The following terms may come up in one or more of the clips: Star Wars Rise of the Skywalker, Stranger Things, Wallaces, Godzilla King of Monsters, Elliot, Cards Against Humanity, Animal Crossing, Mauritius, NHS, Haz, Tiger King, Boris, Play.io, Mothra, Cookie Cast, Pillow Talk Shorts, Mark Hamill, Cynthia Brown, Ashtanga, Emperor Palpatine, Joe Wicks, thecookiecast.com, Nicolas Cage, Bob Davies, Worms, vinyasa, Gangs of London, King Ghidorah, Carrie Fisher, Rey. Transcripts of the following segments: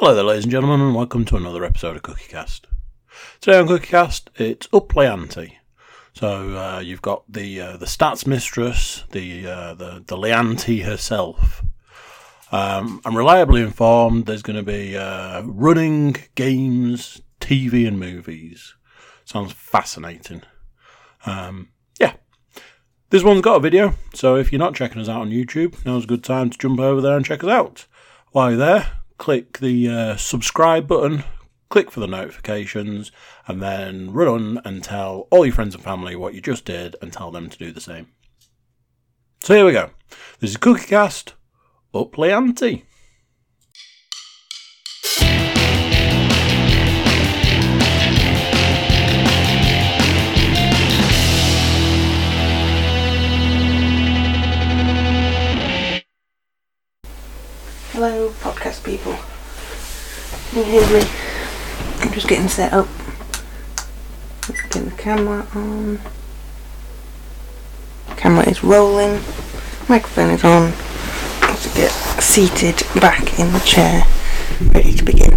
Hello there, ladies and gentlemen, and welcome to another episode of Cookie Cast. Today on Cookie Cast, it's Up Play Ante. So you've got the stats mistress, the Leante herself. I'm reliably informed there's going to be running, games, TV and movies. Sounds fascinating. This one's got a video, so if you're not checking us out on YouTube, now's a good time to jump over there and check us out. While you're there, click the subscribe button, click for the notifications, and then run on and tell all your friends and family what you just did and tell them to do the same. So here we go. This is Cookie Cast, Up Play Ante. Hello podcast people, can you hear me? I'm just getting set up, let's get the camera on, camera is rolling, microphone is on, let's get seated back in the chair, ready to begin.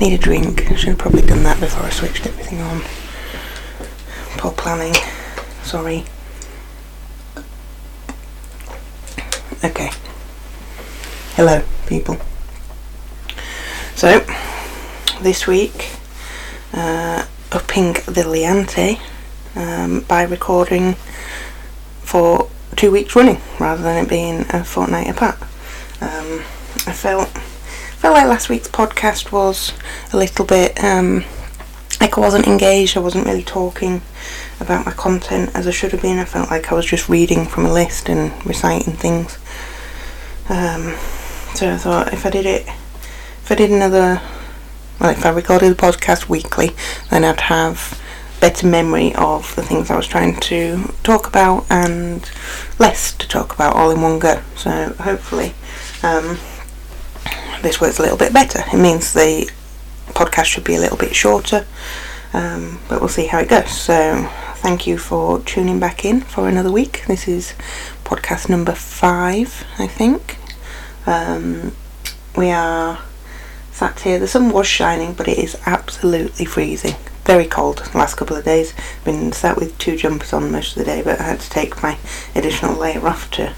Need a drink, I should have probably done that before I switched everything on, poor planning, sorry. Okay. Hello, people. So, this week, upping the Leante by recording for 2 weeks running, rather than it being a fortnight apart. I felt like last week's podcast was a little bit, like I wasn't engaged, I wasn't really talking about my content as I should have been. I felt like I was just reading from a list and reciting things. So I thought if I recorded the podcast weekly, then I'd have better memory of the things I was trying to talk about and less to talk about all in one go. So hopefully this works a little bit better. It means the podcast should be a little bit shorter, but we'll see how it goes. So thank you for tuning back in for another week. This is podcast number 5, I think. We are sat here. The sun was shining, but it is absolutely freezing. Very cold the last couple of days. Been sat with 2 jumpers on most of the day, but I had to take my additional layer off to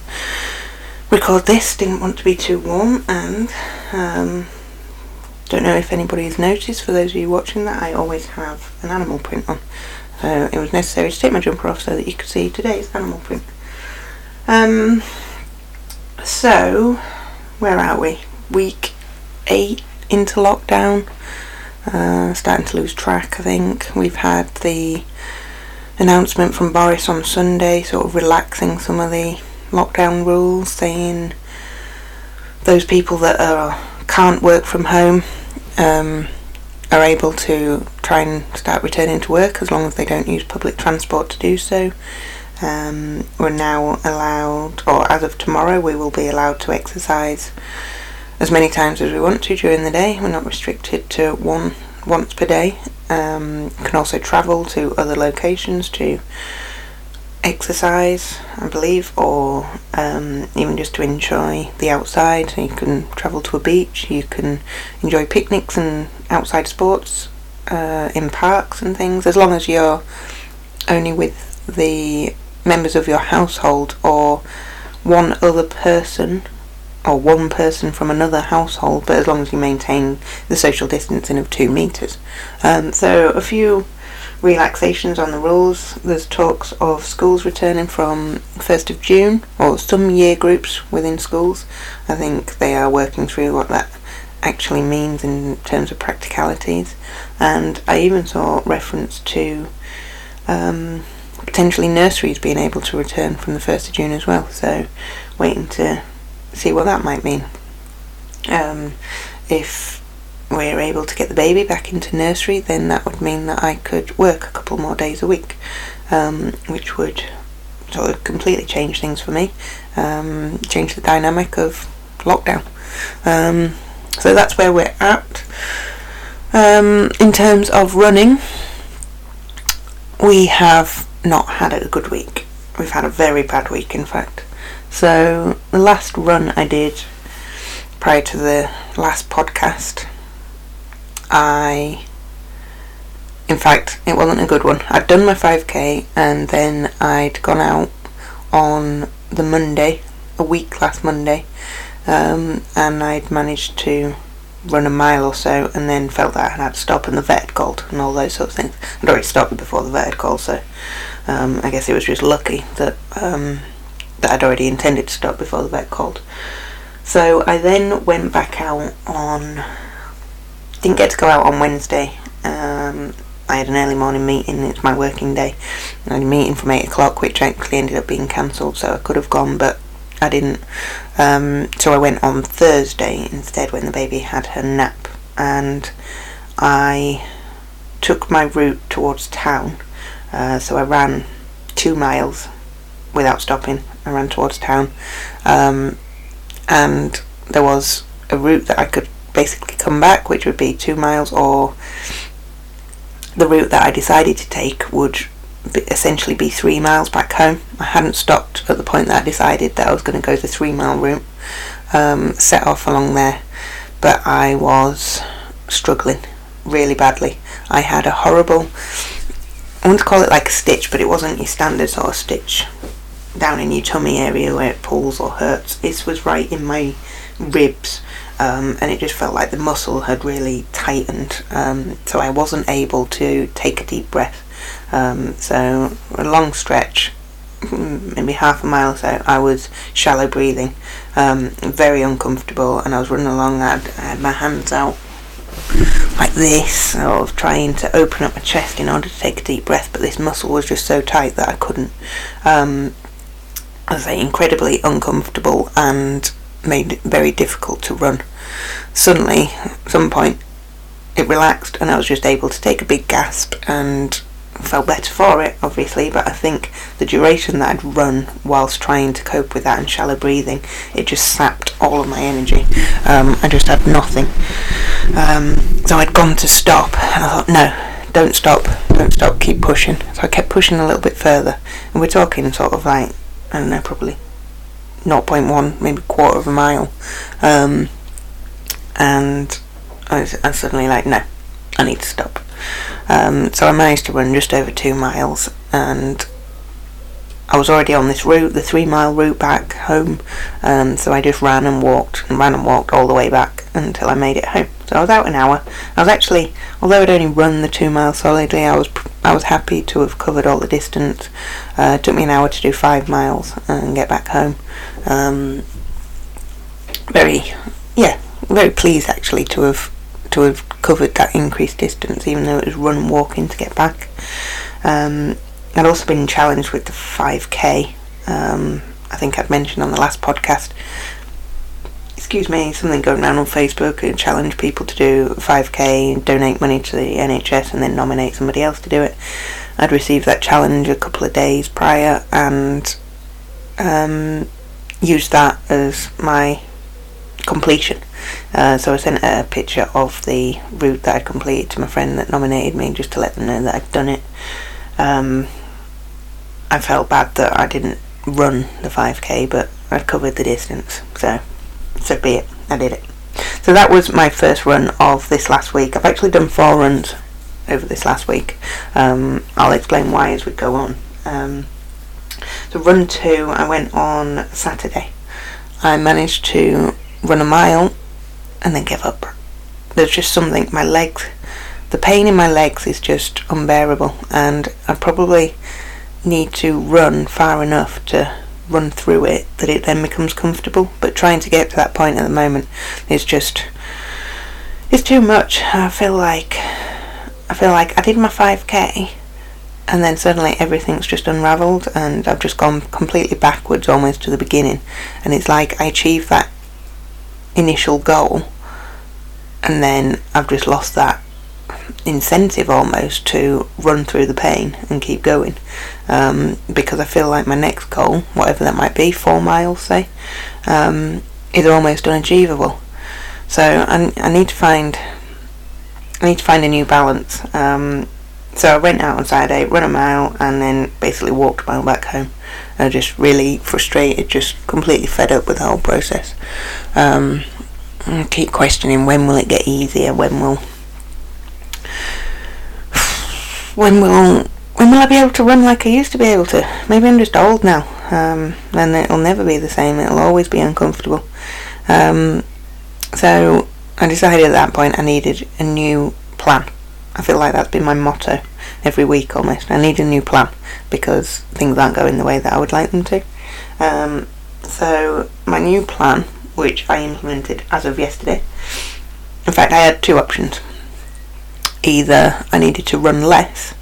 record this. Didn't want to be too warm, and don't know if anybody's noticed, for those of you watching, that I always have an animal print on. So it was necessary to take my jumper off so that you could see today's animal print. So, where are we? Week 8 into lockdown. Starting to lose track, I think. We've had the announcement from Boris on Sunday, sort of relaxing some of the lockdown rules, saying those people that can't work from home are able to try and start returning to work as long as they don't use public transport to do so. We're now allowed, or as of tomorrow, we will be allowed to exercise as many times as we want to during the day. We're not restricted to once per day. Can also travel to other locations to exercise, I believe, or even just to enjoy the outside. So you can travel to a beach, you can enjoy picnics and outside sports in parks and things, as long as you're only with the members of your household or one other person or one person from another household, but as long as you maintain the social distancing of 2 meters. So a few relaxations on the rules. There's talks of schools returning from 1st of June, or some year groups within schools. I think they are working through what that actually means in terms of practicalities, and I even saw reference to potentially nurseries being able to return from the 1st of June as well, so waiting to see what that might mean. If we're able to get the baby back into nursery, then that would mean that I could work a couple more days a week, which would sort of completely change things for me, change the dynamic of lockdown. So that's where we're at. In terms of running, we have not had a good week. We've had a very bad week, in fact. So the last run I did prior to the last podcast. In fact, it wasn't a good one. I'd done my 5k and then I'd gone out on the Monday, a week last Monday, and I'd managed to run a mile or so and then felt that I had to stop and the vet had called and all those sorts of things. I'd already stopped before the vet had called, so I guess it was just lucky that that I'd already intended to stop before the vet called. So I then went back out on... didn't get to go out on Wednesday. I had an early morning meeting, it's my working day, and I had a meeting from 8 o'clock which actually ended up being cancelled, so I could have gone but I didn't. So I went on Thursday instead when the baby had her nap, and I took my route towards town. So I ran 2 miles without stopping. I ran towards town, and there was a route that I could basically come back, which would be 2 miles, or the route that I decided to take would essentially be 3 miles back home. I hadn't stopped at the point that I decided that I was going to go the 3 mile route, set off along there, but I was struggling really badly. I had a horrible, I want to call it like a stitch, but it wasn't your standard sort of stitch down in your tummy area where it pulls or hurts. This was right in my ribs, and it just felt like the muscle had really tightened, so I wasn't able to take a deep breath. So a long stretch, maybe half a mile or so, I was shallow breathing, very uncomfortable, and I was running along. I had my hands out like this, sort of trying to open up my chest in order to take a deep breath, but this muscle was just so tight that I couldn't. I was like, incredibly uncomfortable and made it very difficult to run. Suddenly, at some point, it relaxed and I was just able to take a big gasp and felt better for it, obviously, but I think the duration that I'd run whilst trying to cope with that and shallow breathing, it just sapped all of my energy. I just had nothing. So I'd gone to stop and I thought, no, don't stop, keep pushing. So I kept pushing a little bit further, and we're talking sort of like, I don't know, probably 0.1, maybe quarter of a mile, and I was suddenly like, no, I need to stop. So I managed to run just over 2 miles, and I was already on this route, the 3 mile route back home, so I just ran and walked all the way back until I made it home. So I was out an hour. I was actually, although I'd only run the 2 miles solidly, I was happy to have covered all the distance. It took me an hour to do 5 miles and get back home. Very pleased actually to have covered that increased distance, even though it was run walking to get back. I'd also been challenged with the 5k. I think I'd mentioned on the last podcast, something going around on Facebook and challenge people to do 5k, donate money to the NHS and then nominate somebody else to do it. I'd received that challenge a couple of days prior and used that as my completion. So I sent a picture of the route that I'd completed to my friend that nominated me, just to let them know that I'd done it. I felt bad that I didn't run the 5k, but I'd covered the distance, so be it, I did it. So that was my first run of this last week. I've actually done 4 runs over this last week. I'll explain why as we go on. So run 2 I went on Saturday. I managed to run a mile and then give up. There's just something, my legs, the pain in my legs is just unbearable, and I probably need to run far enough to run through it that it then becomes comfortable, but trying to get to that point at the moment is just, it's too much. I feel like I did my 5k and then suddenly everything's just unraveled and I've just gone completely backwards almost to the beginning, and it's like I achieved that initial goal and then I've just lost that incentive almost to run through the pain and keep going, because I feel like my next goal, whatever that might be, 4 miles say, is almost unachievable. So I need to find a new balance. So I went out on Saturday, run a mile and then basically walked a mile back home. I was just really frustrated, just completely fed up with the whole process. I keep questioning, when will it get easier? When will I be able to run like I used to be able to? Maybe I'm just old now, and it'll never be the same. It'll always be uncomfortable. So I decided at that point I needed a new plan. I feel like that's been my motto every week almost. I need a new plan because things aren't going the way that I would like them to. So my new plan, which I implemented as of yesterday, in fact I had two options. Either I needed to run less,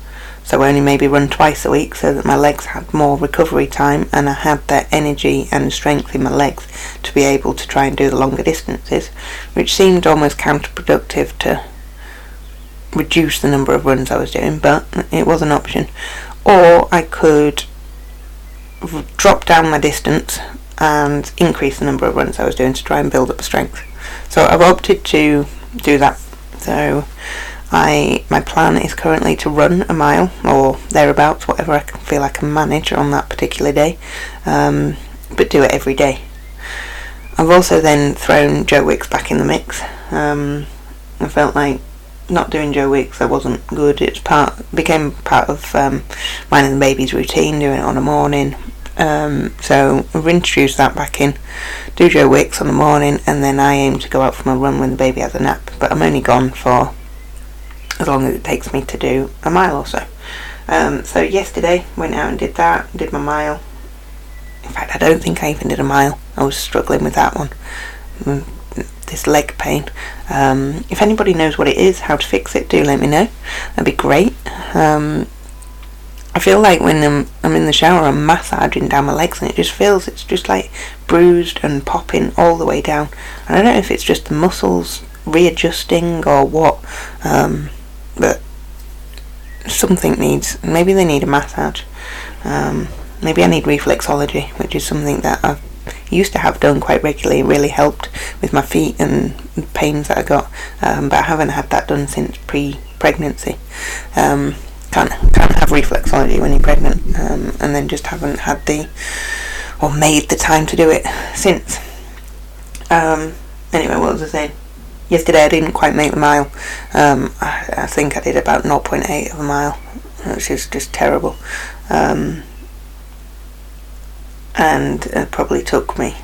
so I only maybe run twice a week so that my legs had more recovery time and I had that energy and strength in my legs to be able to try and do the longer distances, which seemed almost counterproductive to reduce the number of runs I was doing, but it was an option. Or I could drop down my distance and increase the number of runs I was doing to try and build up strength. So I've opted to do that. So my plan is currently to run a mile or thereabouts, whatever I can feel I can manage on that particular day, but do it every day. I've also then thrown Joe Wicks back in the mix. I felt like not doing Joe Wicks, I wasn't good. It became part of mine and the baby's routine, doing it on a morning. So I've introduced that back in. Do Joe Wicks on the morning, and then I aim to go out for my run when the baby has a nap. But I'm only gone for as long as it takes me to do a mile or so. So yesterday, went out and did that, did my mile. In fact, I don't think I even did a mile. I was struggling with that one. This leg pain. If anybody knows what it is, how to fix it, do let me know. That'd be great. I feel like when I'm in the shower, I'm massaging down my legs and it's just like bruised and popping all the way down. And I don't know if it's just the muscles readjusting or what, but something needs, maybe they need a massage. Maybe I need reflexology, which is something that I've used to have done quite regularly. It really helped with my feet and pains that I got, but I haven't had that done since pre-pregnancy. Can't have reflexology when you're pregnant, and then just haven't had made the time to do it since. Anyway, what was I saying? Yesterday I didn't quite make the mile. I think I did about 0.8 of a mile, which is just terrible. And it probably took me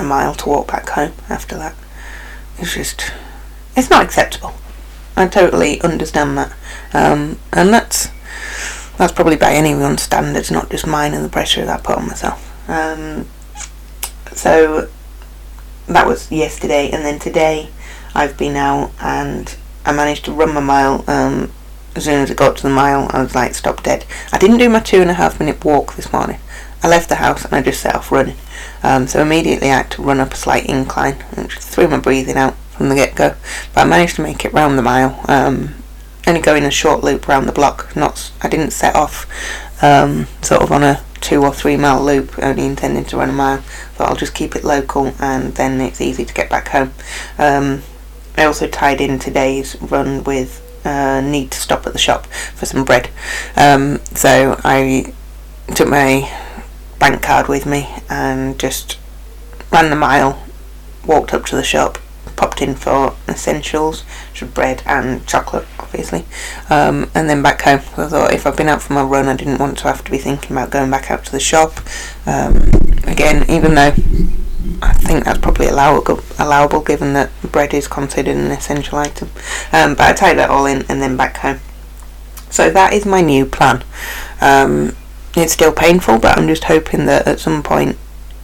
a mile to walk back home after that. It's not acceptable. I totally understand that. And that's probably by anyone's standards, not just mine and the pressure that I put on myself. So that was yesterday, and then today I've been out and I managed to run my mile. As soon as I got to the mile, I was like, stop dead. I didn't do my 2.5 minute walk this morning. I left the house and I just set off running. So immediately I had to run up a slight incline, which threw my breathing out from the get-go. But I managed to make it round the mile, only going a short loop round the block. I didn't set off sort of on a 2 or 3 mile loop, only intending to run a mile. But I'll just keep it local and then it's easy to get back home. I also tied in today's run with need to stop at the shop for some bread. So I took my bank card with me and just ran the mile, walked up to the shop, popped in for essentials, which was bread and chocolate obviously, and then back home. I thought if I've been out for my run, I didn't want to have to be thinking about going back out to the shop again, even though I think that's probably allowable given that bread is considered an essential item, but I tied that all in and then back home. So that is my new plan. It's still painful, but I'm just hoping that at some point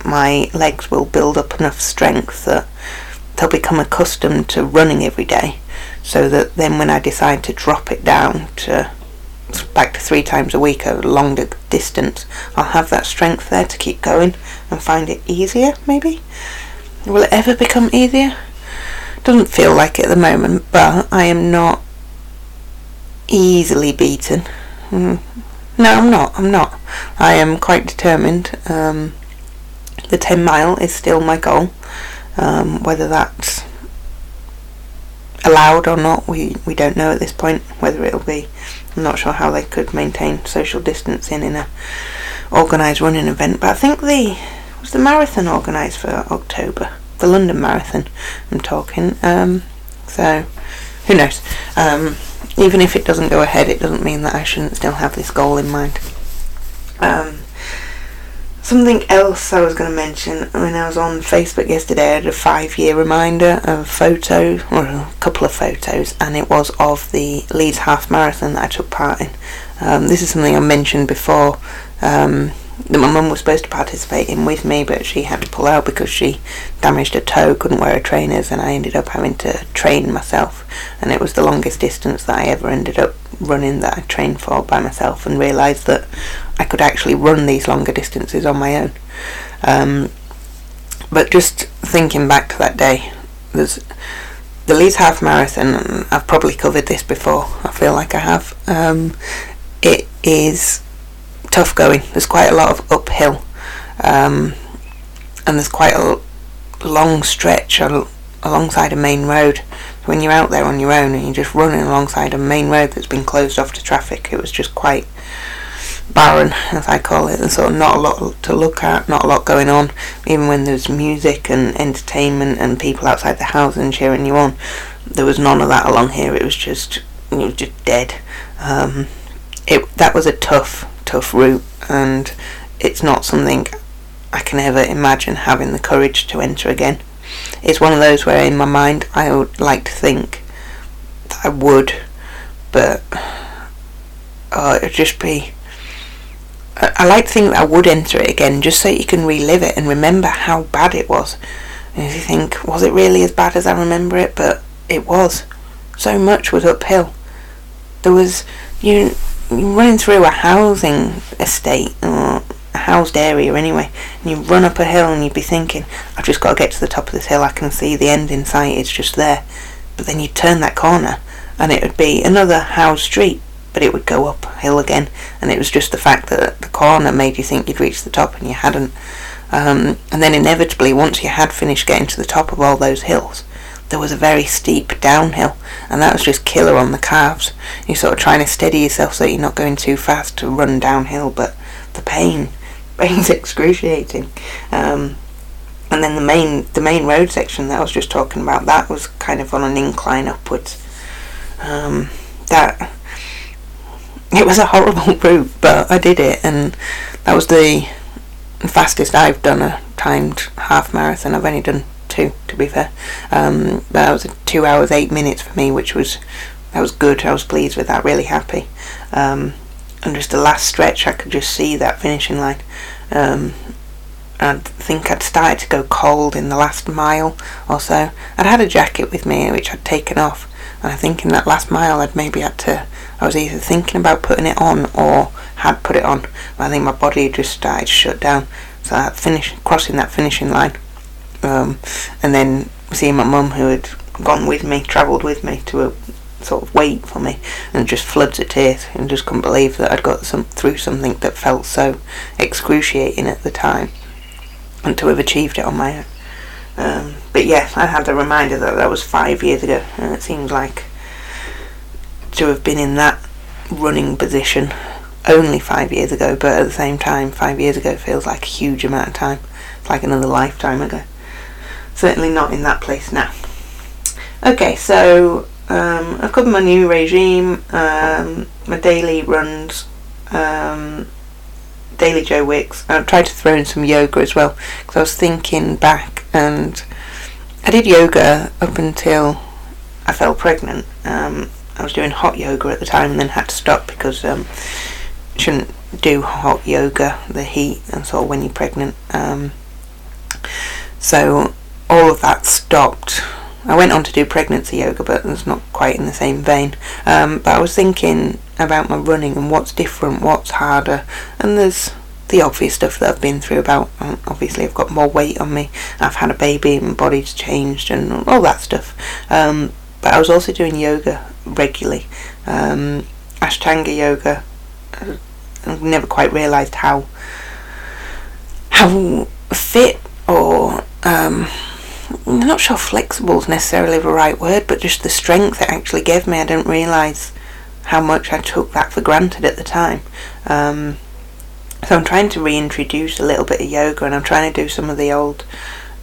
my legs will build up enough strength that they'll become accustomed to running every day, so that then when I decide to drop it down to back to 3 times a week over a longer distance, I'll have that strength there to keep going and find it easier, maybe. Will it ever become easier? Doesn't feel like it at the moment, but I am not easily beaten. No, I'm not. I am quite determined. The 10 mile is still my goal. Whether that's allowed or not, we don't know at this point. Whether it'll be, I'm not sure how they could maintain social distancing in a organised running event. But I think was the marathon organised for October? the London Marathon I'm talking, so who knows, even if it doesn't go ahead, it doesn't mean that I shouldn't still have this goal in mind. Something else I was going to mention, when I was on Facebook yesterday, I had a 5-year reminder of a photo, or a couple of photos, and it was of the Leeds Half Marathon that I took part in. This is something I mentioned before, that my mum was supposed to participate in with me, but she had to pull out because she damaged her toe, couldn't wear her trainers, and I ended up having to train myself. And it was the longest distance that I ever ended up running that I trained for by myself, and realised that I could actually run these longer distances on my own. But just thinking back to that day, there's the Leeds Half Marathon, and I've probably covered this before, I feel like I have. It is tough going. There's quite a lot of uphill, and there's quite a long stretch alongside a main road. When you're out there on your own and you're just running alongside a main road that's been closed off to traffic, it was just quite barren, as I call it, and sort of not a lot to look at, not a lot going on, even when there's music and entertainment and people outside the house and cheering you on. There was none of that along here. It was just dead. That was a tough route, and it's not something I can ever imagine having the courage to enter again. It's one of those where in my mind I would like to think that I would, but it would just be, I like to think that I would enter it again, just so you can relive it and remember how bad it was. And if you think, was it really as bad as I remember it? But it was. So much was uphill. There was, you're running through a housing estate, or a housed area anyway, and you run up a hill and you'd be thinking, I've just got to get to the top of this hill, I can see the end in sight, it's just there. But then you'd turn that corner and it would be another housed street, but it would go uphill again, and it was just the fact that the corner made you think you'd reached the top and you hadn't. And then inevitably, once you had finished getting to the top of all those hills, there was a very steep downhill, and that was just killer on the calves. You're sort of trying to steady yourself so that you're not going too fast to run downhill, but the pain's excruciating. And then the main road section that I was just talking about, that was kind of on an incline upwards. It was a horrible route, but I did it, and that was the fastest I've done a timed half marathon. I've only done 2, to be fair. That was 2 hours 8 minutes for me, which was good. I was pleased with that, really happy. And just the last stretch, I could just see that finishing line. I think I'd started to go cold in the last mile or so. I'd had a jacket with me which I'd taken off, and I think in that last mile I was either thinking about putting it on or had put it on. I think my body just started to shut down. So I crossing that finishing line. And then seeing my mum, who had gone with me, travelled with me to sort of wait for me, and just floods of tears, and just couldn't believe that I'd got through something that felt so excruciating at the time, and to have achieved it on my own. But yeah, I had the reminder that was 5 years ago, and it seems like to have been in that running position only 5 years ago, but at the same time 5 years ago feels like a huge amount of time. It's like another lifetime ago. Certainly not in that place now. Okay, so I've covered my new regime, my daily runs, daily Joe Wicks. I've tried to throw in some yoga as well, because I was thinking back, and I did yoga up until I fell pregnant. I was doing hot yoga at the time, and then had to stop because you shouldn't do hot yoga, the heat, and sort of when you're pregnant. So all of that stopped. I went on to do pregnancy yoga, but it's not quite in the same vein. But I was thinking about my running and what's different, what's harder, and there's the obvious stuff that I've been through about. Obviously, I've got more weight on me, I've had a baby, my body's changed, and all that stuff. But I was also doing yoga regularly. Ashtanga yoga. I've never quite realised how fit or... I'm not sure flexible is necessarily the right word, but just the strength it actually gave me. I didn't realise how much I took that for granted at the time. So I'm trying to reintroduce a little bit of yoga, and I'm trying to do some of the old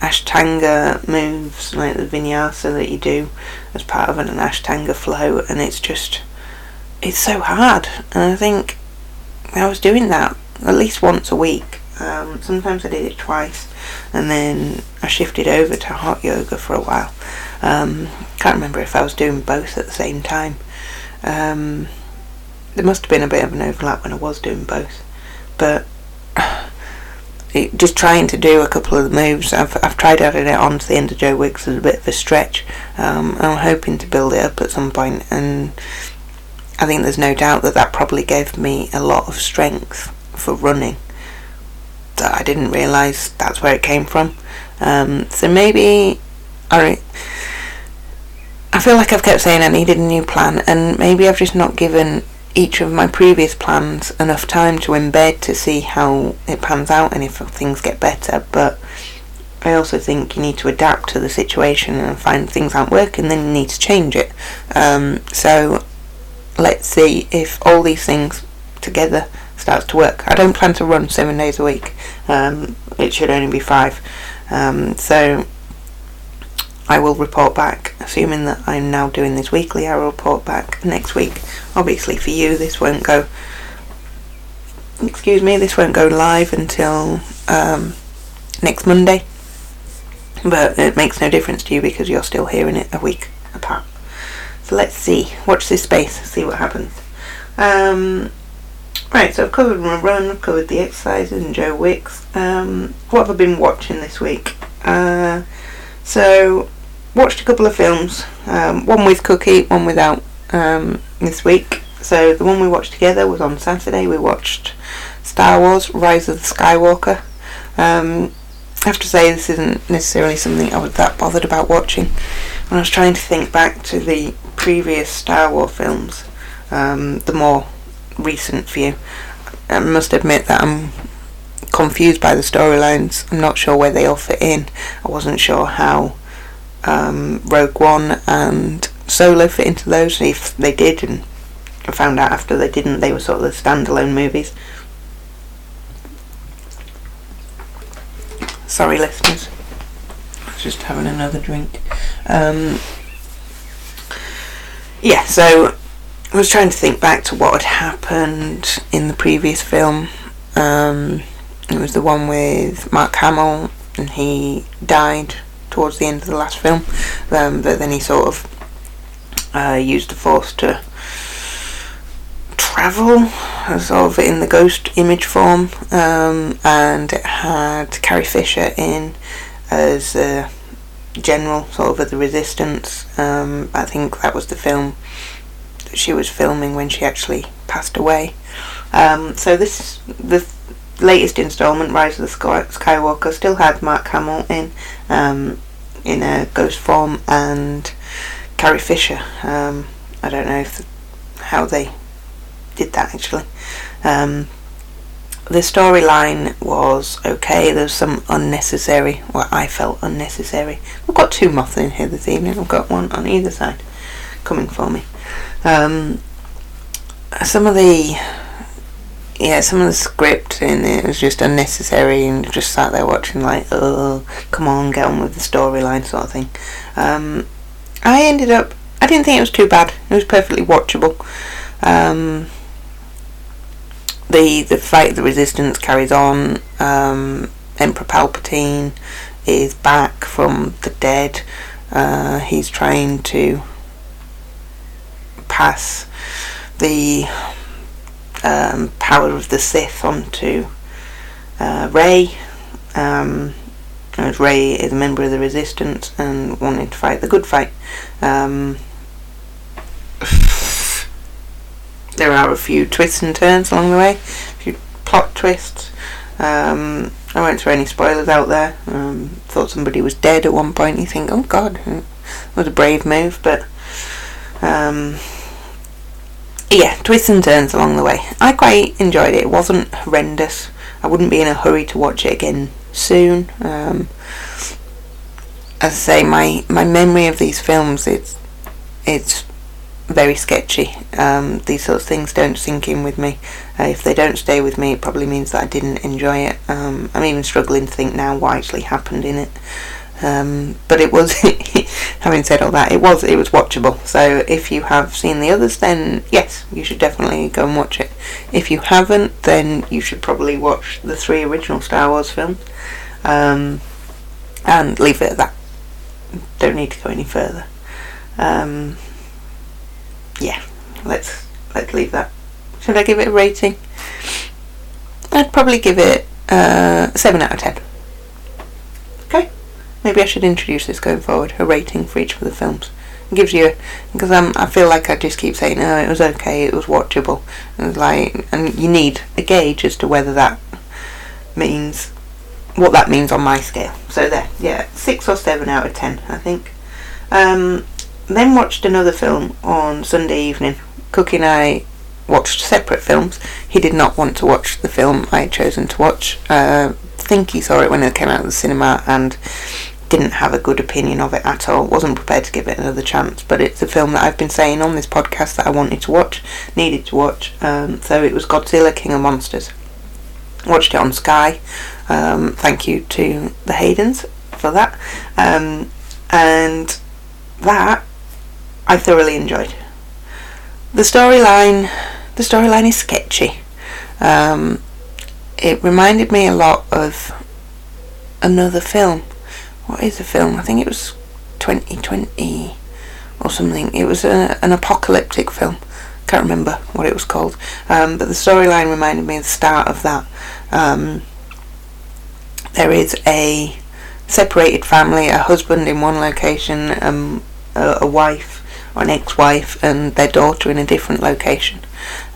Ashtanga moves, like the vinyasa that you do as part of an Ashtanga flow, and it's just, it's so hard. And I think I was doing that at least once a week. Sometimes I did it twice, and then I shifted over to hot yoga for a while. Can't remember if I was doing both at the same time. There must have been a bit of an overlap when I was doing both, but just trying to do a couple of the moves. I've tried adding it on to the end of Joe Wicks as a bit of a stretch. I'm hoping to build it up at some point, and I think there's no doubt that that probably gave me a lot of strength for running that I didn't realise that's where it came from. So maybe I feel like I've kept saying I needed a new plan, and maybe I've just not given each of my previous plans enough time to embed to see how it pans out and if things get better. But I also think you need to adapt to the situation and find things aren't working, then you need to change it. So let's see if all these things together starts to work. I don't plan to run 7 days a week. It should only be 5. So I will report back, assuming that I'm now doing this weekly. I will report back next week. Obviously for you this won't go, this won't go live until next Monday, but it makes no difference to you because you're still hearing it a week apart. So let's see, watch this space, see what happens. Right, so I've covered my run, I've covered the exercises and Joe Wicks. What have I been watching this week? So watched a couple of films, one with Cookie, one without, this week. So the one we watched together was on Saturday. We watched Star Wars Rise of the Skywalker. I have to say this isn't necessarily something I was that bothered about watching. When I was trying to think back to the previous Star Wars films, the more recent few, I must admit that I'm confused by the storylines. I'm not sure where they all fit in. I wasn't sure how Rogue One and Solo fit into those, if they did, and I found out after they didn't. They were sort of the standalone movies. Sorry listeners, I was just having another drink. Yeah, so I was trying to think back to what had happened in the previous film. It was the one with Mark Hamill, and he died towards the end of the last film, but then he sort of used the Force to travel, sort of in the ghost image form, and it had Carrie Fisher in as a general, sort of, of the Resistance. I think that was the film that she was filming when she actually passed away. So the latest instalment, Rise of the Skywalker, still had Mark Hamill in a ghost form, and Carrie Fisher. I don't know if how they did that actually. The storyline was okay. There's some unnecessary, well, I felt unnecessary. I've got two Mothra in here this evening. I've got one on either side coming for me. Some of the script in it was just unnecessary, and just sat there watching like, oh, come on, get on with the storyline sort of thing. I didn't think it was too bad. It was perfectly watchable. The fight of the Resistance carries on. Emperor Palpatine is back from the dead. He's trying to pass the power of the Sith onto Rey. Rey is a member of the Resistance and wanted to fight the good fight. There are a few twists and turns along the way, a few plot twists. I won't throw any spoilers out there. Thought somebody was dead at one point. You think, oh god, it was a brave move, but yeah, twists and turns along the way. I quite enjoyed it. It wasn't horrendous. I wouldn't be in a hurry to watch it again soon. As I say, my memory of these films, it's very sketchy. These sorts of things don't sink in with me. If they don't stay with me, it probably means that I didn't enjoy it. I'm even struggling to think now what actually happened in it. But it was, having said all that, it was watchable. So if you have seen the others, then yes, you should definitely go and watch it. If you haven't, then you should probably watch the 3 original Star Wars films, and leave it at that. Don't need to go any further. Yeah, let's leave that. Should I give it a rating? I'd probably give it 7 out of 10. Okay, maybe I should introduce this going forward, a rating for each of the films. It gives you, because I feel like I just keep saying, oh, it was okay, it was watchable, and like, and you need a gauge as to whether that means what that means on my scale. So there, yeah, 6 or 7 out of 10, I think. Then watched another film on Sunday evening. Cookie and I watched separate films. He did not want to watch the film I had chosen to watch. I think he saw it when it came out of the cinema and didn't have a good opinion of it at all. Wasn't prepared to give it another chance, but it's a film that I've been saying on this podcast that I wanted to watch, needed to watch. So it was Godzilla King of Monsters. Watched it on Sky. Thank you to the Haydens for that. And that I thoroughly enjoyed. The storyline is sketchy. It reminded me a lot of another film. What is the film? I think it was 2020 or something. It was an apocalyptic film. Can't remember what it was called. But the storyline reminded me of the start of that. There is a separated family, a husband in one location, a wife or an ex-wife and their daughter in a different location,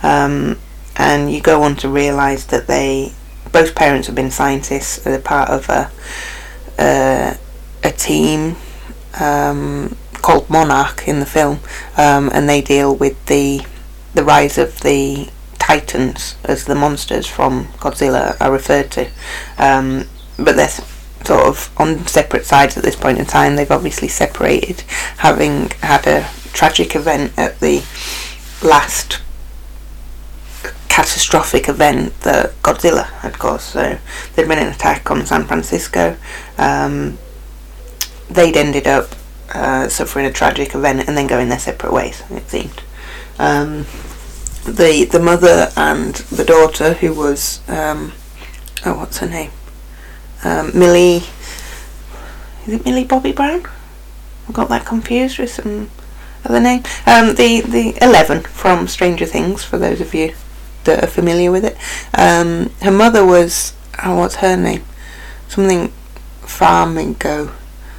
and you go on to realise that both parents have been scientists. They're part of a team called Monarch in the film, and they deal with the rise of the Titans, as the monsters from Godzilla are referred to, but they're sort of on separate sides at this point in time. They've obviously separated, having had a tragic event at the last catastrophic event that Godzilla had caused. So there'd been an attack on San Francisco. They'd ended up suffering a tragic event and then going their separate ways, it seemed. The mother and the daughter, who was what's her name? Millie, is it Millie Bobby Brown? I got that confused with some other name. The 11 from Stranger Things, for those of you that are familiar with it. Her mother was, what's her name? Something Farmigo.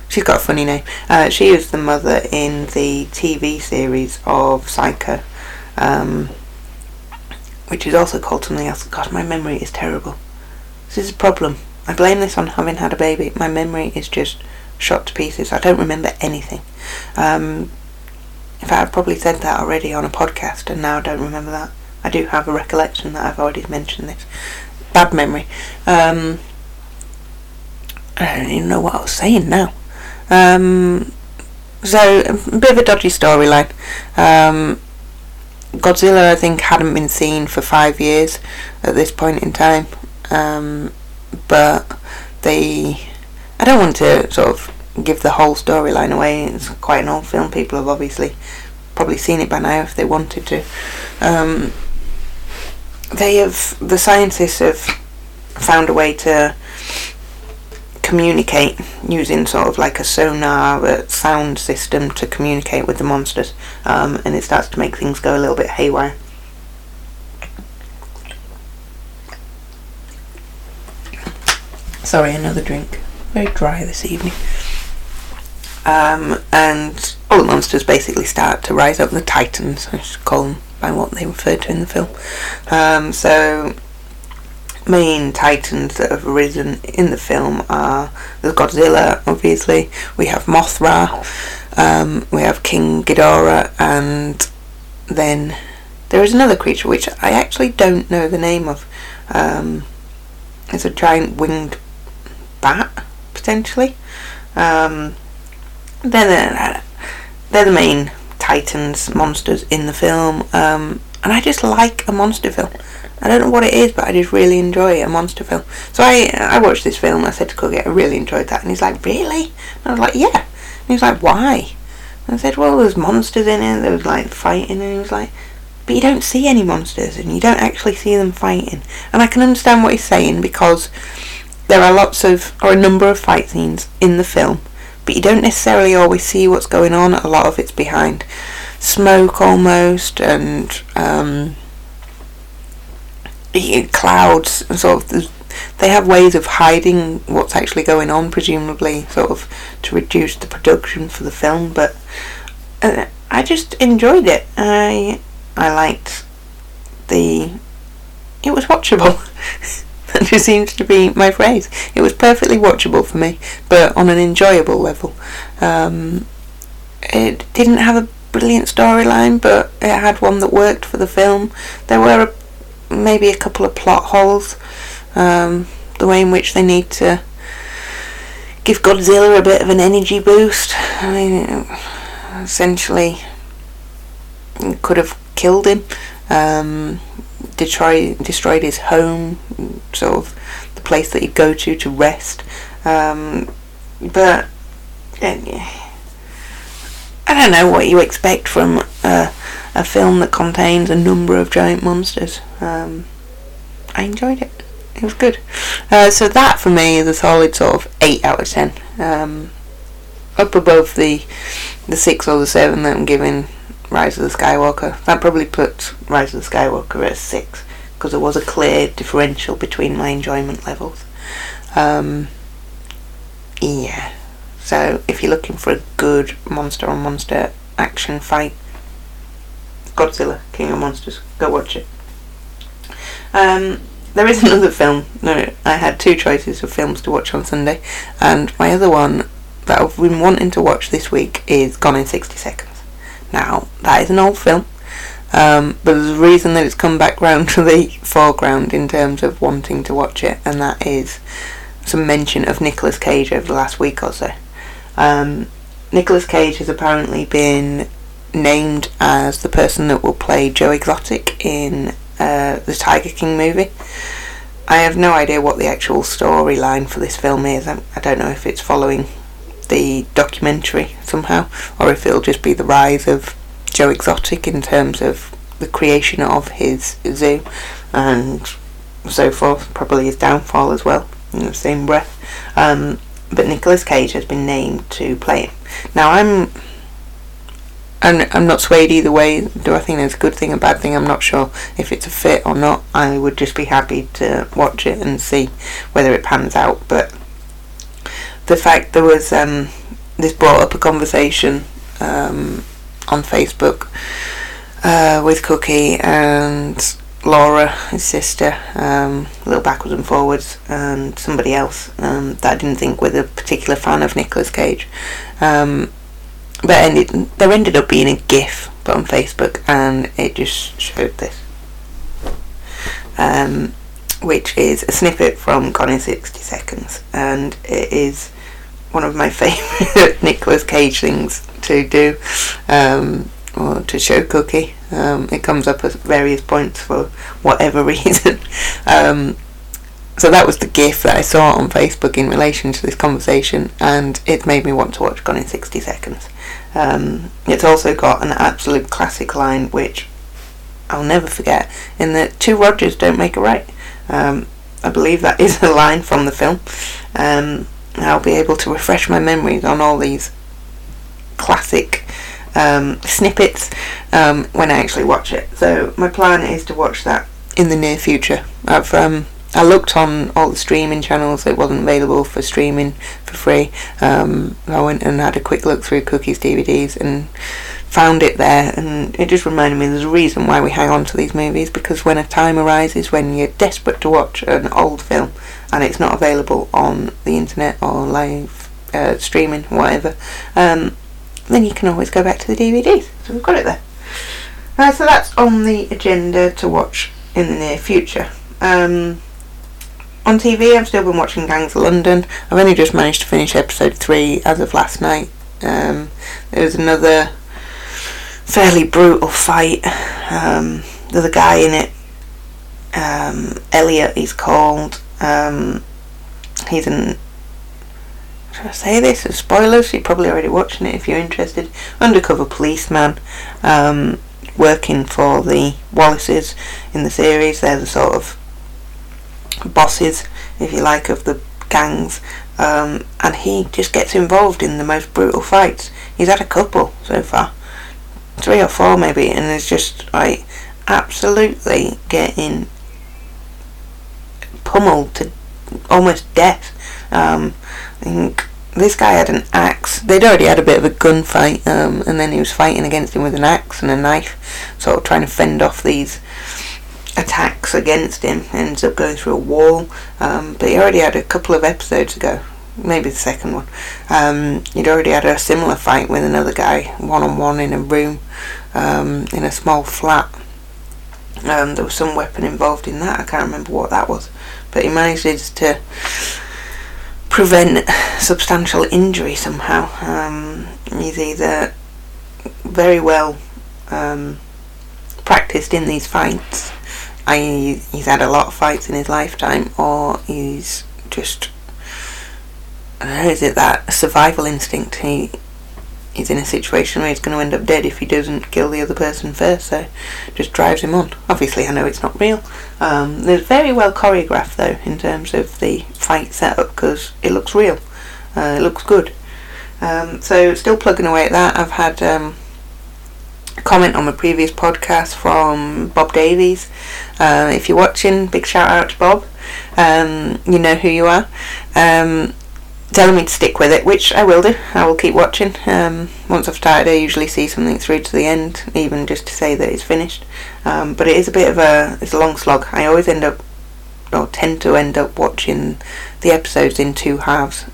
She's got a funny name. She is the mother in the TV series of Psycho, which is also called something else. Gosh, my memory is terrible. This is a problem. I blame this on having had a baby. My memory is just shot to pieces. I don't remember anything. In fact, I've probably said that already on a podcast and now I don't remember that. I do have a recollection that I've already mentioned this. Bad memory. I don't even know what I was saying now. So, a bit of a dodgy storyline. Godzilla, I think, hadn't been seen for 5 years at this point in time. But I don't want to sort of give the whole storyline away. It's quite an old film. People have obviously probably seen it by now if they wanted to. The scientists have found a way to communicate using sort of like a sonar, a sound system to communicate with the monsters, and it starts to make things go a little bit haywire. Sorry, another drink. Very dry this evening. And all the monsters basically start to rise up, the Titans, I should call them by what they referred to in the film. So, main Titans that have arisen in the film are the Godzilla, obviously. We have Mothra. We have King Ghidorah. And then there is another creature, which I actually don't know the name of. It's a giant winged bat, potentially. They're the main Titans monsters in the film, and I just like a monster film. I don't know what it is, but I just really enjoy a monster film. So I watched this film. I said to Cookie, I really enjoyed that, and he's like, really? And I was like, yeah. And he was like, why? And I said, well, there's monsters in it, there was like fighting, and he was like, but you don't see any monsters, and you don't actually see them fighting. And I can understand what he's saying, because there are a number of fight scenes in the film, but you don't necessarily always see what's going on. A lot of it's behind smoke almost, and clouds, and sort of, they have ways of hiding what's actually going on, presumably sort of to reduce the production for the film. But I just enjoyed it. I liked it was watchable. That just seems to be my phrase. It was perfectly watchable for me, but on an enjoyable level. It didn't have a brilliant storyline, but it had one that worked for the film. There were maybe a couple of plot holes. The way in which they need to give Godzilla a bit of an energy boost. I mean, essentially, could have killed him. Destroyed his home, sort of the place that he'd go to rest. But I don't know what you expect from a film that contains a number of giant monsters. I enjoyed it. It was good. So that for me is a solid sort of 8 out of 10. Up above the 6 or the 7 that I'm giving Rise of the Skywalker. That probably puts Rise of the Skywalker at 6, because there was a clear differential between my enjoyment levels. Yeah, so if you're looking for a good monster on monster action fight, Godzilla King of Monsters, go watch it. There is another film. No, I had 2 choices of films to watch on Sunday, and my other one that I've been wanting to watch this week is Gone in 60 Seconds. Now, that is an old film, but there's a reason that it's come back round to the foreground in terms of wanting to watch it, and that is some mention of Nicolas Cage over the last week or so. Nicolas Cage has apparently been named as the person that will play Joe Exotic in the Tiger King movie. I have no idea what the actual storyline for this film is. I don't know if it's following the documentary somehow, or if it'll just be the rise of Joe Exotic in terms of the creation of his zoo and so forth, probably his downfall as well in the same breath. But Nicolas Cage has been named to play him. Now I'm not swayed either way. Do I think there's a good thing, a bad thing? I'm not sure if it's a fit or not. I would just be happy to watch it and see whether it pans out. But the fact there was, this brought up a conversation on Facebook with Cookie and Laura, his sister, a little backwards and forwards, and somebody else that I didn't think was a particular fan of Nicolas Cage. But there ended up being a GIF put on Facebook, and it just showed this, which is a snippet from Gone in 60 Seconds, and it is one of my favourite Nicolas Cage things to do, or to show Cookie. It comes up at various points for whatever reason. So that was the GIF that I saw on Facebook in relation to this conversation, and it made me want to watch Gone in 60 Seconds. It's also got an absolute classic line which I'll never forget, in that two Rogers don't make a right. I believe that is a line from the film. I'll be able to refresh my memories on all these classic snippets when I actually watch it. So my plan is to watch that in the near future. I looked on all the streaming channels. It wasn't available for streaming for free. I went and had a quick look through Cookie's DVDs and found it there, and it just reminded me there's a reason why we hang on to these movies, because when a time arises when you're desperate to watch an old film and it's not available on the internet or live streaming, whatever, then you can always go back to the DVDs. So we've got it there. So that's on the agenda to watch in the near future. On TV, I've still been watching Gangs of London. I've only just managed to finish episode 3 as of last night. There was another fairly brutal fight. There's a guy in it, Elliot he's called. He's an... Should I say this as spoilers? You're probably already watching it if you're interested. Undercover policeman, working for the Wallaces in the series. They're the sort of bosses, if you like, of the gangs. And he just gets involved in the most brutal fights. He's had a couple so far, 3 or 4 maybe, and is just like absolutely getting pummeled to almost death. I think this guy had an axe. They'd already had a bit of a gunfight, and then he was fighting against him with an axe and a knife, sort of trying to fend off these attacks against him. Ends up going through a wall, but he already had a couple of episodes ago, maybe the second one, he'd already had a similar fight with another guy, 1-on-1 in a room, in a small flat. There was some weapon involved in that. I can't remember what that was, but he manages to prevent substantial injury somehow. He's either very well practiced in these fights, i.e. he's had a lot of fights in his lifetime, or he's just, I don't know, is it that survival instinct? He's in a situation where he's going to end up dead if he doesn't kill the other person first, so just drives him on. Obviously, I know it's not real. They're very well choreographed, though, in terms of the fight setup, because it looks real. It looks good. So, still plugging away at that. I've had a comment on my previous podcast from Bob Davies. If you're watching, big shout out to Bob. You know who you are. Telling me to stick with it, which I will do. I will keep watching. Once I've started, I usually see something through to the end, even just to say that it's finished. But it is a bit of a long slog. I always tend to end up watching the episodes in 2 halves,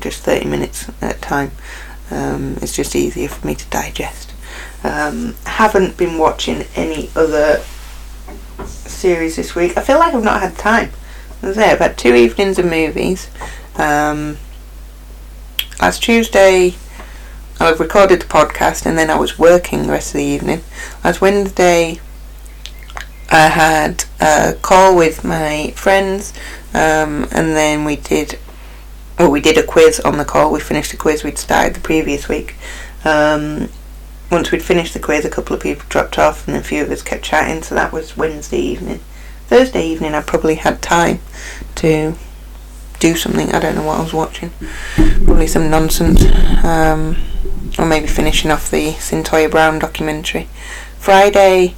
just 30 minutes at a time. It's just easier for me to digest. Haven't been watching any other series this week. I feel like I've not had time. As I say, I've had 2 evenings of movies. Last Tuesday I recorded the podcast and then I was working the rest of the evening. Last Wednesday I had a call with my friends, and then we did a quiz on the call. We finished the quiz we'd started the previous week. Once we'd finished the quiz, a couple of people dropped off and a few of us kept chatting, so that was Wednesday evening. Thursday evening I probably had time to do something. I don't know what I was watching, probably some nonsense, or maybe finishing off the Cynthia Brown documentary. Friday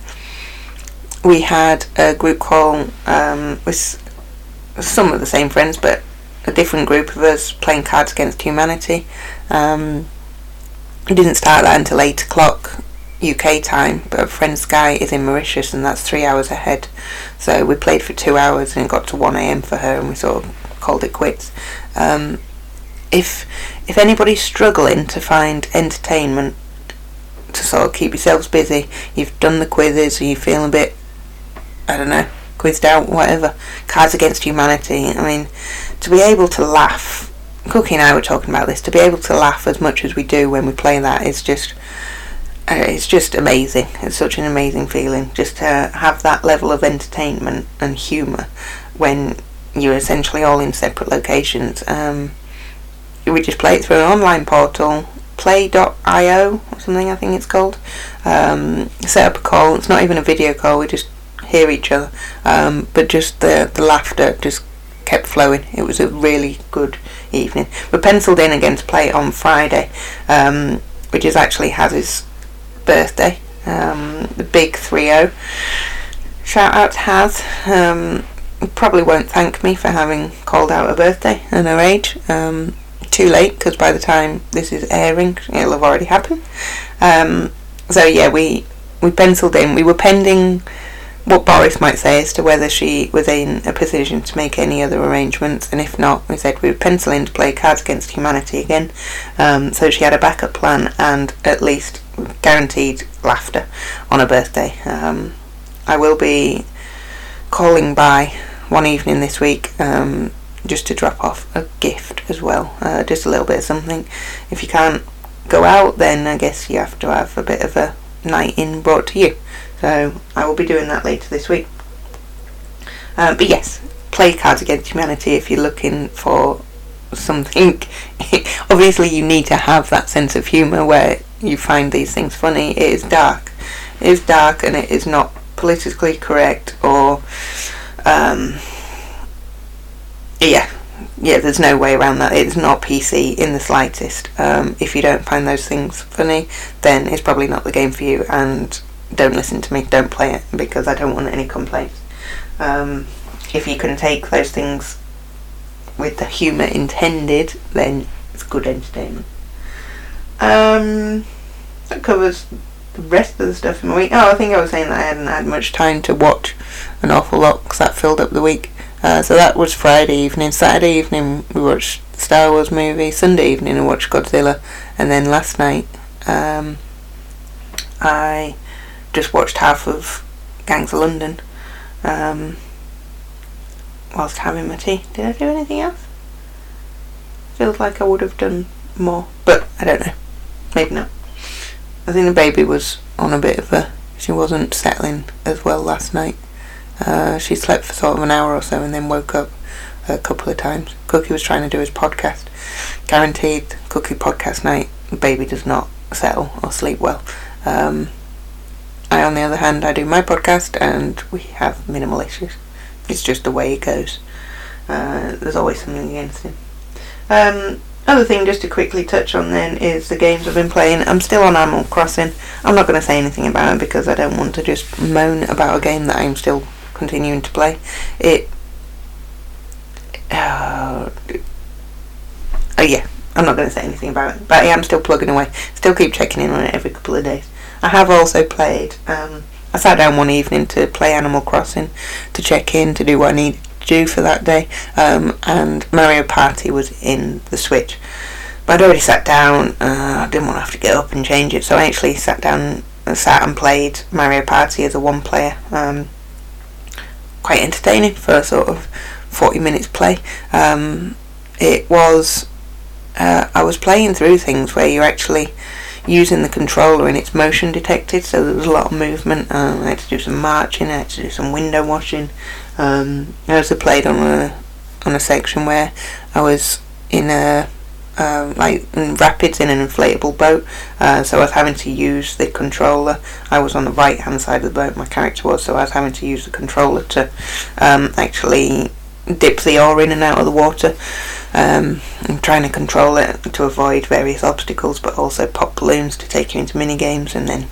we had a group call with some of the same friends, but a different group of us playing Cards Against Humanity. We didn't start that until 8 o'clock UK time, but our friend Sky is in Mauritius and that's 3 hours ahead, so we played for 2 hours and it got to 1 a.m. for her and we sort of called it quits. If anybody's struggling to find entertainment to sort of keep yourselves busy, you've done the quizzes, or you feel a bit, I don't know, quizzed out, whatever, Cards Against Humanity, I mean, to be able to laugh, Cookie and I were talking about this, to be able to laugh as much as we do when we play that is just, it's just amazing. It's such an amazing feeling just to have that level of entertainment and humour when you're essentially all in separate locations. We just play it through an online portal, Play.io or something I think it's called. Set up a call. It's not even a video call, we just hear each other, but just the laughter just kept flowing. It was a really good evening. We're penciled in again to play on Friday, which is actually Haz's birthday, the big 3-0. Shout out to Haz. Probably won't thank me for having called out her birthday and her age. Too late, because by the time this is airing it'll have already happened. So yeah, we penciled in. We were pending what Boris might say as to whether she was in a position to make any other arrangements, and if not, we said we would pencil in to play Cards Against Humanity again. So she had a backup plan and at least guaranteed laughter on her birthday. I will be calling by one evening this week, just to drop off a gift as well, just a little bit of something. If you can't go out, then I guess you have to have a bit of a night in brought to you. So I will be doing that later this week. But yes, play Cards Against Humanity if you're looking for something. Obviously you need to have that sense of humour where you find these things funny. It is dark. It is dark and it is not politically correct or... Yeah, there's no way around that. It's not PC in the slightest. If you don't find those things funny, then it's probably not the game for you, and don't listen to me, don't play it, because I don't want any complaints. If you can take those things with the humour intended, then it's good entertainment. That covers the rest of the stuff in my week. Oh, I think I was saying that I hadn't had much time to watch an awful lot, because that filled up the week. So that was Friday evening. Saturday evening we watched the Star Wars movie. Sunday evening we watched Godzilla. And then last night I just watched half of Gangs of London whilst having my tea. Did I do anything else? Feels like I would have done more. But I don't know. Maybe not. I think the baby was on a bit of a... She wasn't settling as well last night. She slept for sort of an hour or so and then woke up a couple of times. Cookie was trying to do his podcast. Guaranteed, Cookie podcast night, the baby does not settle or sleep well. I, on the other hand, I do my podcast and we have minimal issues. It's just the way it goes. There's always something against him. Other thing just to quickly touch on then is the games I've been playing. I'm still on Animal Crossing. I'm not going to say anything about it because I don't want to just moan about a game that I'm still continuing to play. I'm not going to say anything about it, but I am still plugging away, still keep checking in on it every couple of days. I have also played, I sat down one evening to play Animal Crossing, to check in, to do what I needed to do for that day, and Mario Party was in the Switch, but I'd already sat down. I didn't want to have to get up and change it, so I actually sat down and played Mario Party as a one player. Quite entertaining for a sort of 40 minutes play. It was I was playing through things where you're actually using the controller and it's motion detected, so there was a lot of movement. I had to do some marching, I had to do some window washing. I also played on a section where I was in a in rapids in an inflatable boat, so I was having to use the controller. I was on the right hand side of the boat, my character was, so I was having to use the controller to actually dip the oar in and out of the water. I'm trying to control it to avoid various obstacles, but also pop balloons to take you into mini games, and then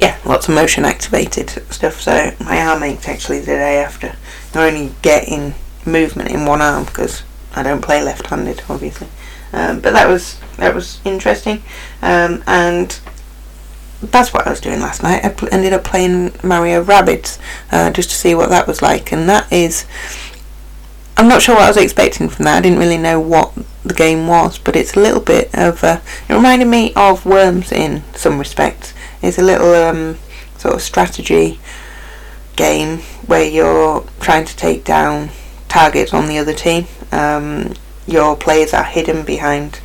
yeah, lots of motion activated stuff. So my arm ached actually the day after, not only getting movement in one arm because I don't play left-handed, obviously, but that was interesting, and that's what I was doing last night. I ended up playing Mario Rabbids just to see what that was like, and that is, I'm not sure what I was expecting from that. I didn't really know what the game was, but it's a little bit of it reminded me of Worms in some respects. It's a little sort of strategy game where you're trying to take down targets on the other team. Your players are hidden behind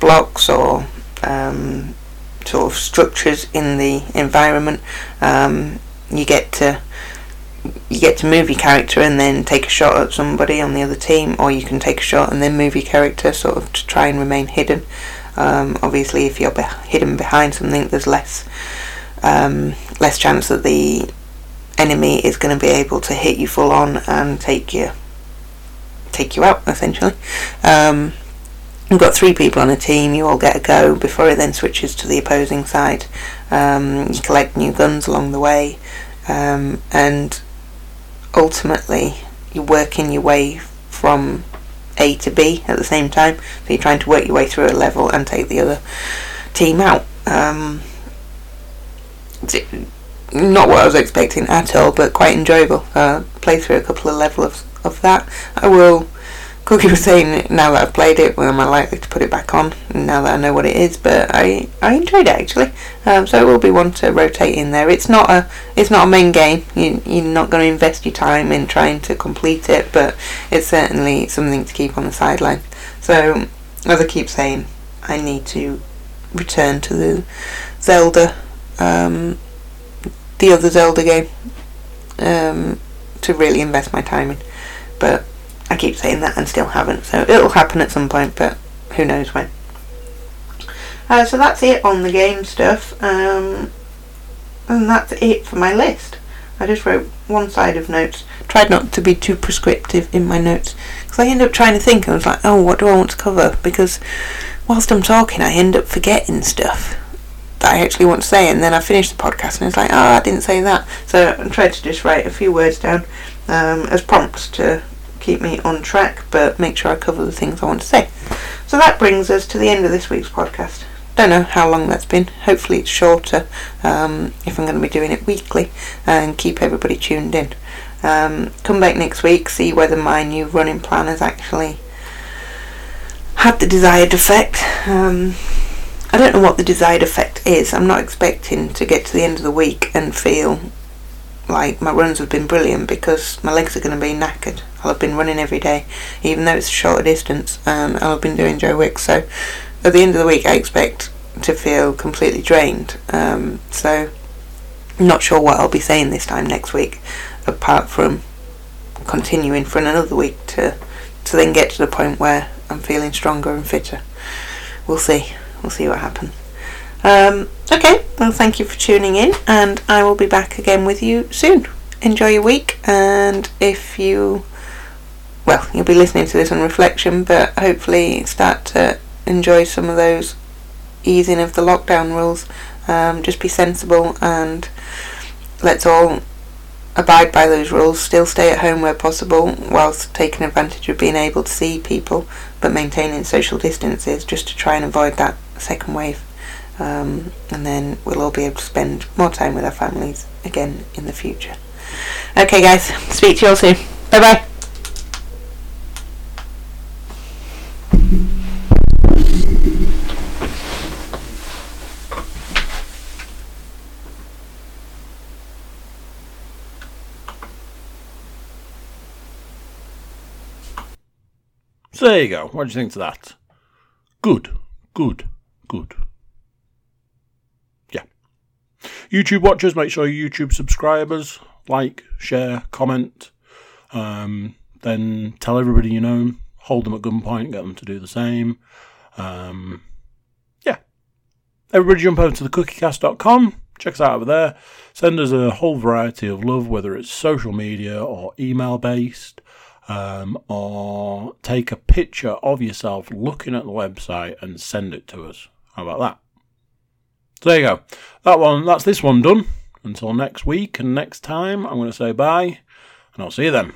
blocks or sort of structures in the environment. You get to move your character and then take a shot at somebody on the other team, or you can take a shot and then move your character, sort of to try and remain hidden. Obviously, if you're hidden behind something, there's less chance that the enemy is going to be able to hit you full on and take you out, essentially. You've got three people on a team, you all get a go before it then switches to the opposing side. You collect new guns along the way, and ultimately you're working your way from A to B at the same time, so you're trying to work your way through a level and take the other team out. Not what I was expecting at all, but quite enjoyable. Play through a couple of levels of that. I will, Cookie was saying, now that I've played it, well, am I likely to put it back on now that I know what it is, but I enjoyed it actually. So it will be one to rotate in there. It's not a main game. You're not going to invest your time in trying to complete it, but it's certainly something to keep on the sideline. So as I keep saying, I need to return to the Zelda the other Zelda game to really invest my time in. But I keep saying that and still haven't, so it'll happen at some point, but who knows when. So that's it on the game stuff, and that's it for my list. I just wrote one side of notes, tried not to be too prescriptive in my notes, because I end up trying to think, and I was like, oh, what do I want to cover, because whilst I'm talking I end up forgetting stuff that I actually want to say, and then I finish the podcast and it's like, oh, I didn't say that. So I tried to just write a few words down as prompts to keep me on track, but make sure I cover the things I want to say. So that brings us to the end of this week's podcast. Don't know how long that's been. Hopefully it's shorter, if I'm going to be doing it weekly, and keep everybody tuned in. Come back next week, see whether my new running plan has actually had the desired effect. I don't know what the desired effect is. I'm not expecting to get to the end of the week and feel like my runs have been brilliant, because my legs are going to be knackered. I'll have been running every day, even though it's a shorter distance, and I'll have been doing Joe Wicks, so at the end of the week I expect to feel completely drained, so I'm not sure what I'll be saying this time next week, apart from continuing for another week to then get to the point where I'm feeling stronger and fitter. We'll see what happens. Okay, well, thank you for tuning in, and I will be back again with you soon. Enjoy your week, and if you, well, you'll be listening to this on reflection, but hopefully start to enjoy some of those easing of the lockdown rules. Just be sensible, and let's all abide by those rules. Still stay at home where possible, whilst taking advantage of being able to see people, but maintaining social distances, just to try and avoid that second wave. And then we'll all be able to spend more time with our families again in the future. Okay guys, speak to you all soon. Bye bye. So there you go. What do you think to that? Good. Yeah. YouTube watchers, make sure you're YouTube subscribers. Like, share, comment. Then tell everybody you know. Hold them at gunpoint. Get them to do the same. Yeah. Everybody jump over to thecookiecast.com. Check us out over there. Send us a whole variety of love, whether it's social media or email based. Or take a picture of yourself looking at the website and send it to us. How about that? So there you go. That's this one done. Until next week and next time, I'm going to say bye, and I'll see you then.